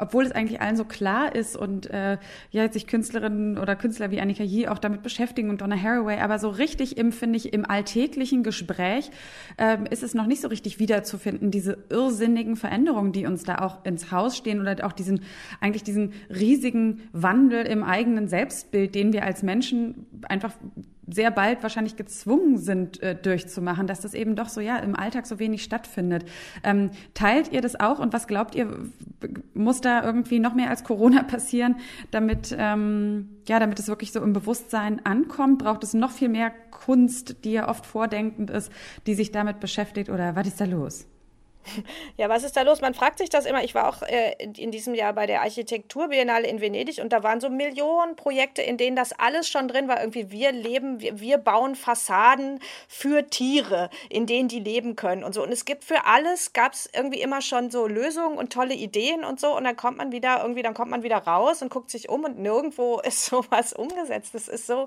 Obwohl es eigentlich allen so klar ist und äh, ja, sich Künstlerinnen oder Künstler wie Anicka Yi auch damit beschäftigen und Donna Haraway, aber so richtig im, finde ich, im alltäglichen Gespräch ähm, ist es noch nicht so richtig wiederzufinden, diese irrsinnigen Veränderungen, die uns da auch ins Haus stehen oder auch diesen, eigentlich diesen riesigen Wandel im eigenen Selbstbild, den wir als Menschen einfach sehr bald wahrscheinlich gezwungen sind, äh, durchzumachen, dass das eben doch so, ja, im Alltag so wenig stattfindet. Ähm, teilt ihr das auch und was glaubt ihr, muss da irgendwie noch mehr als Corona passieren, damit, ähm, ja, damit es wirklich so im Bewusstsein ankommt? Braucht es noch viel mehr Kunst, die ja oft vordenkend ist, die sich damit beschäftigt oder was ist da los? Ja, was ist da los? Man fragt sich das immer. Ich war auch äh, in diesem Jahr bei der Architekturbiennale in Venedig und da waren so Millionen Projekte, in denen das alles schon drin war. Irgendwie wir leben, wir, wir bauen Fassaden für Tiere, in denen die leben können und so. Und es gibt für alles, gab es irgendwie immer schon so Lösungen und tolle Ideen und so. Und dann kommt man wieder irgendwie, dann kommt man wieder raus und guckt sich um und nirgendwo ist sowas umgesetzt. Das ist so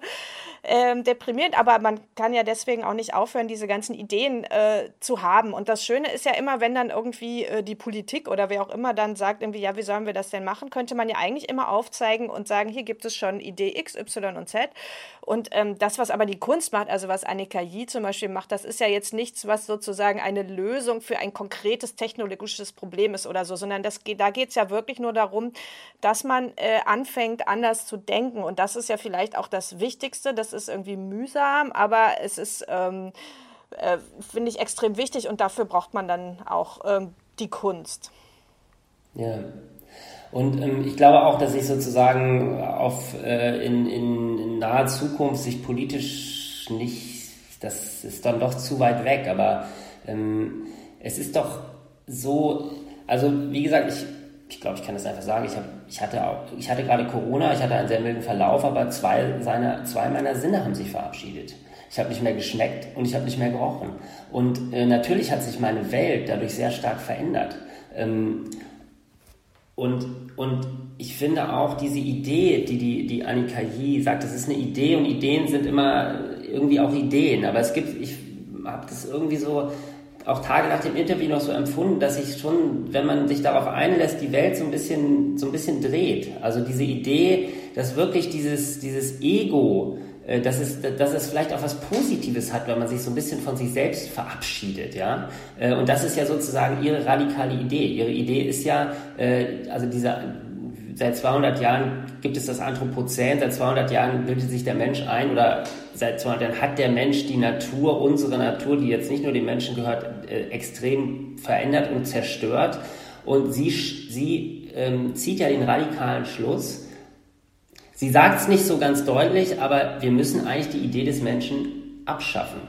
ähm, deprimierend. Aber man kann ja deswegen auch nicht aufhören, diese ganzen Ideen äh, zu haben. Und das Schöne ist ja immer, wenn dann irgendwie äh, die Politik oder wer auch immer dann sagt, irgendwie, ja, wie sollen wir das denn machen, könnte man ja eigentlich immer aufzeigen und sagen, hier gibt es schon Idee X, Y und Z. Und ähm, das, was aber die Kunst macht, also was Anicka Yi zum Beispiel macht, das ist ja jetzt nichts, was sozusagen eine Lösung für ein konkretes technologisches Problem ist oder so, sondern das, da geht es ja wirklich nur darum, dass man äh, anfängt, anders zu denken. Und das ist ja vielleicht auch das Wichtigste. Das ist irgendwie mühsam, aber es ist... Ähm, Äh, finde ich extrem wichtig und dafür braucht man dann auch ähm, die Kunst. Ja, und ähm, ich glaube auch, dass sich sozusagen auf, äh, in, in, in naher Zukunft sich politisch nicht, das ist dann doch zu weit weg, aber ähm, es ist doch so, also wie gesagt, ich Ich glaube, ich kann das einfach sagen. Ich, hab, ich, hatte auch, ich hatte gerade Corona, ich hatte einen sehr milden Verlauf, aber zwei, seiner, zwei meiner Sinne haben sich verabschiedet. Ich habe nicht mehr geschmeckt und ich habe nicht mehr gerochen. Und äh, natürlich hat sich meine Welt dadurch sehr stark verändert. Ähm, und, und ich finde auch diese Idee, die, die, die Anicka Yi sagt, das ist eine Idee und Ideen sind immer irgendwie auch Ideen. Aber es gibt, ich habe das irgendwie so... auch Tage nach dem Interview noch so empfunden, dass sich schon, wenn man sich darauf einlässt, die Welt so ein bisschen, so ein bisschen dreht. Also diese Idee, dass wirklich dieses, dieses Ego, dass es, dass es vielleicht auch was Positives hat, wenn man sich so ein bisschen von sich selbst verabschiedet, ja. Und das ist ja sozusagen ihre radikale Idee. Ihre Idee ist ja, also dieser, seit zweihundert Jahren gibt es das Anthropozän, seit zweihundert Jahren bildet sich der Mensch ein, oder seit zweihundert Jahren hat der Mensch die Natur, unsere Natur, die jetzt nicht nur den Menschen gehört, äh, extrem verändert und zerstört. Und sie, sie ähm, zieht ja den radikalen Schluss. Sie sagt es nicht so ganz deutlich, aber wir müssen eigentlich die Idee des Menschen abschaffen.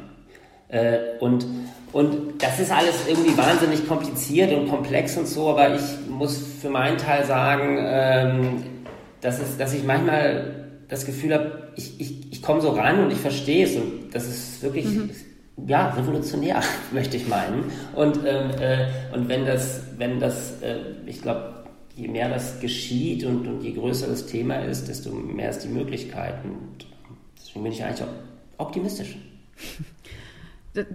Äh, und Und das ist alles irgendwie wahnsinnig kompliziert und komplex und so, aber ich muss für meinen Teil sagen, ähm, dass, es, dass ich manchmal das Gefühl habe, ich, ich, ich komme so ran und ich verstehe es, und das ist wirklich mhm. ja, revolutionär, möchte ich meinen. Und, ähm, äh, und wenn das, wenn das äh, ich glaube, je mehr das geschieht und, und je größer das Thema ist, desto mehr ist die Möglichkeit. Und deswegen bin ich eigentlich auch optimistisch.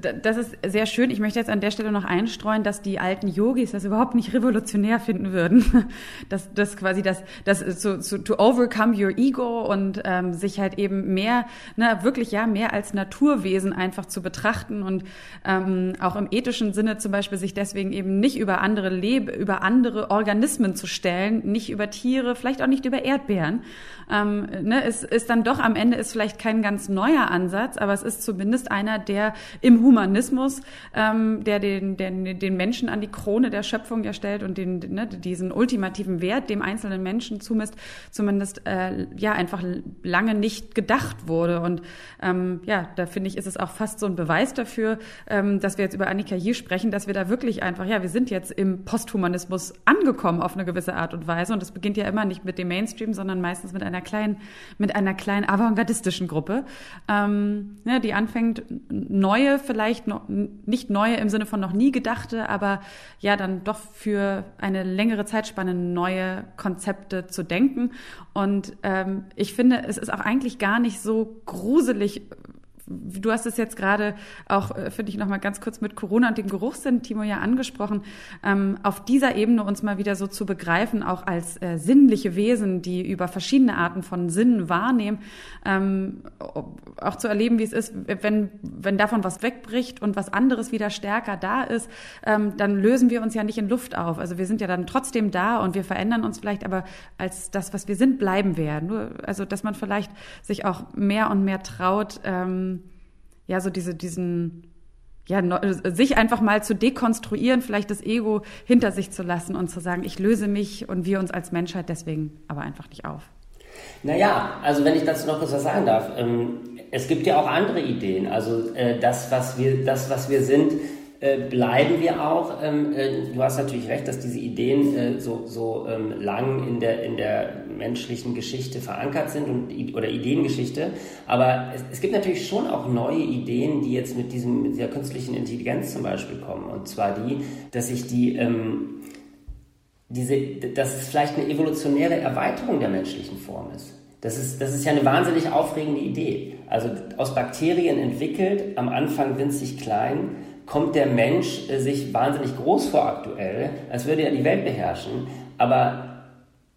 Das ist sehr schön. Ich möchte jetzt an der Stelle noch einstreuen, dass die alten Yogis das überhaupt nicht revolutionär finden würden. Dass das quasi das, das so, so to overcome your ego und ähm, sich halt eben mehr, na wirklich ja mehr als Naturwesen einfach zu betrachten und ähm, auch im ethischen Sinne zum Beispiel sich deswegen eben nicht über andere Leb, über andere Organismen zu stellen, nicht über Tiere, vielleicht auch nicht über Erdbeeren. Ähm, ne, es ist dann doch am Ende ist vielleicht kein ganz neuer Ansatz, aber es ist zumindest einer, der im Humanismus, ähm, der den, den, den Menschen an die Krone der Schöpfung ja stellt und den, ne, diesen ultimativen Wert dem einzelnen Menschen zumisst, zumindest äh, ja einfach lange nicht gedacht wurde. Und ähm, ja, da finde ich, ist es auch fast so ein Beweis dafür, ähm, dass wir jetzt über Anicka Yi sprechen, dass wir da wirklich einfach, ja, wir sind jetzt im Posthumanismus angekommen auf eine gewisse Art und Weise. Und das beginnt ja immer nicht mit dem Mainstream, sondern meistens mit einer kleinen, mit einer kleinen avantgardistischen Gruppe, ähm, ne, die anfängt, neue vielleicht noch, nicht neue im Sinne von noch nie gedachte, aber ja dann doch für eine längere Zeitspanne neue Konzepte zu denken. Und ähm, ich finde, es ist auch eigentlich gar nicht so gruselig. Du hast es jetzt gerade auch, finde ich, nochmal ganz kurz mit Corona und dem Geruchssinn, Timo, ja angesprochen, ähm, auf dieser Ebene uns mal wieder so zu begreifen, auch als äh, sinnliche Wesen, die über verschiedene Arten von Sinnen wahrnehmen, ähm, auch zu erleben, wie es ist, wenn, wenn davon was wegbricht und was anderes wieder stärker da ist, ähm, dann lösen wir uns ja nicht in Luft auf. Also wir sind ja dann trotzdem da und wir verändern uns vielleicht, aber als das, was wir sind, bleiben wir ja. Nur, also dass man vielleicht sich auch mehr und mehr traut, ähm, ja, so diese, diesen, ja, sich einfach mal zu dekonstruieren, vielleicht das Ego hinter sich zu lassen und zu sagen, ich löse mich und wir uns als Menschheit deswegen aber einfach nicht auf. Naja, also wenn ich dazu noch kurz was sagen darf, es gibt ja auch andere Ideen, also das, was wir, das, was wir sind, bleiben wir auch. Du hast natürlich recht, dass diese Ideen so, so lang in der, in der menschlichen Geschichte verankert sind und, oder Ideengeschichte. Aber es, es gibt natürlich schon auch neue Ideen, die jetzt mit, diesem, mit dieser künstlichen Intelligenz zum Beispiel kommen. Und zwar die, dass ich die, ähm, diese, dass es vielleicht eine evolutionäre Erweiterung der menschlichen Form ist. Das ist, das ist ja eine wahnsinnig aufregende Idee. Also aus Bakterien entwickelt, am Anfang winzig klein, kommt der Mensch äh, sich wahnsinnig groß vor aktuell, als würde er die Welt beherrschen. Aber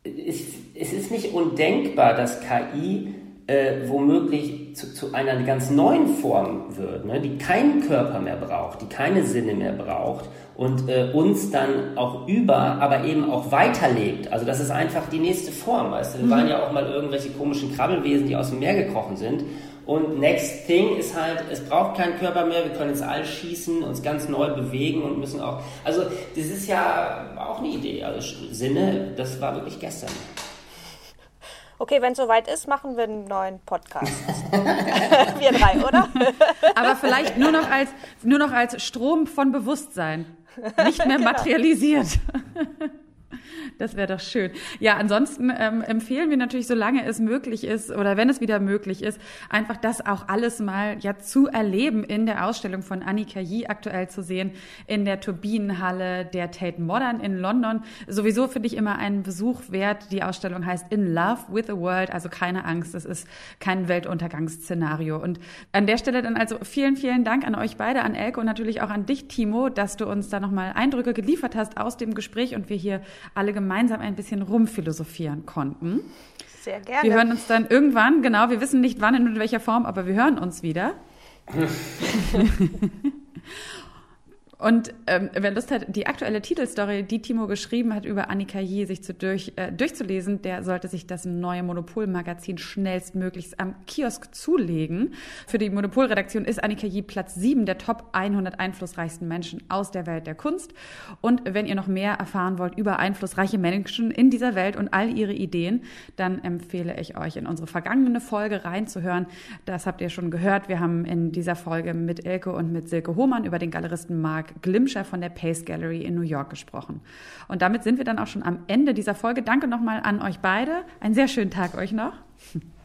es, es ist nicht undenkbar, dass K I äh, womöglich zu, zu einer ganz neuen Form wird, ne? Die keinen Körper mehr braucht, die keine Sinne mehr braucht und äh, uns dann auch über, aber eben auch weiterlebt. Also das ist einfach die nächste Form. Weißt du? Wir waren ja auch mal irgendwelche komischen Krabbelwesen, die aus dem Meer gekrochen sind. Und next thing ist halt, es braucht keinen Körper mehr, wir können ins All schießen, uns ganz neu bewegen und müssen auch... Also das ist ja auch eine Idee, also Sinne, das war wirklich gestern. Okay, wenn es soweit ist, machen wir einen neuen Podcast. Wir drei, oder? Aber vielleicht nur noch als, nur noch als Strom von Bewusstsein, nicht mehr genau. Materialisiert. Das wäre doch schön. Ja, ansonsten ähm, empfehlen wir natürlich, solange es möglich ist oder wenn es wieder möglich ist, einfach das auch alles mal ja zu erleben in der Ausstellung von Anicka Yi aktuell zu sehen, in der Turbinenhalle der Tate Modern in London. Sowieso finde ich immer einen Besuch wert. Die Ausstellung heißt In Love with the World, also keine Angst, es ist kein Weltuntergangsszenario. Und an der Stelle dann also vielen, vielen Dank an euch beide, an Elke und natürlich auch an dich, Timo, dass du uns da nochmal Eindrücke geliefert hast aus dem Gespräch und wir hier alle gemeinsam ein bisschen rumphilosophieren konnten. Sehr gerne. Wir hören uns dann irgendwann, genau, wir wissen nicht wann und in welcher Form, aber wir hören uns wieder. Und ähm, wer Lust hat, die aktuelle Titelstory, die Timo geschrieben hat, über Anicka Yi sich zu durch, äh, durchzulesen, der sollte sich das neue Monopol-Magazin schnellstmöglichst am Kiosk zulegen. Für die Monopol-Redaktion ist Anicka Yi Platz sieben der Top hundert einflussreichsten Menschen aus der Welt der Kunst. Und wenn ihr noch mehr erfahren wollt über einflussreiche Menschen in dieser Welt und all ihre Ideen, dann empfehle ich euch, in unsere vergangene Folge reinzuhören. Das habt ihr schon gehört. Wir haben in dieser Folge mit Elke und mit Silke Hohmann über den Galeristen Marc Glimcher von der Pace Gallery in New York gesprochen. Und damit sind wir dann auch schon am Ende dieser Folge. Danke nochmal an euch beide. Einen sehr schönen Tag euch noch.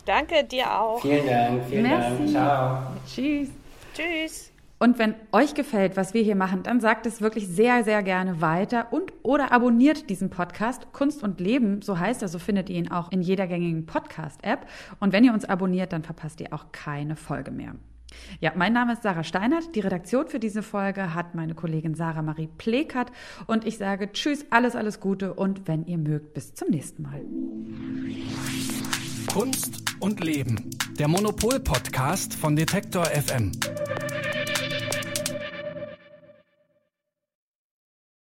Danke dir auch. Vielen Dank. Vielen Merci. Dank. Ciao. Tschüss. Tschüss. Und wenn euch gefällt, was wir hier machen, dann sagt es wirklich sehr, sehr gerne weiter und oder abonniert diesen Podcast. Kunst und Leben, so heißt er, so findet ihr ihn auch in jeder gängigen Podcast-App. Und wenn ihr uns abonniert, dann verpasst ihr auch keine Folge mehr. Ja, mein Name ist Sarah Steinert. Die Redaktion für diese Folge hat meine Kollegin Sarah Marie Plekert. Und ich sage Tschüss, alles, alles Gute und wenn ihr mögt, bis zum nächsten Mal. Kunst und Leben, der Monopol-Podcast von Detektor F M.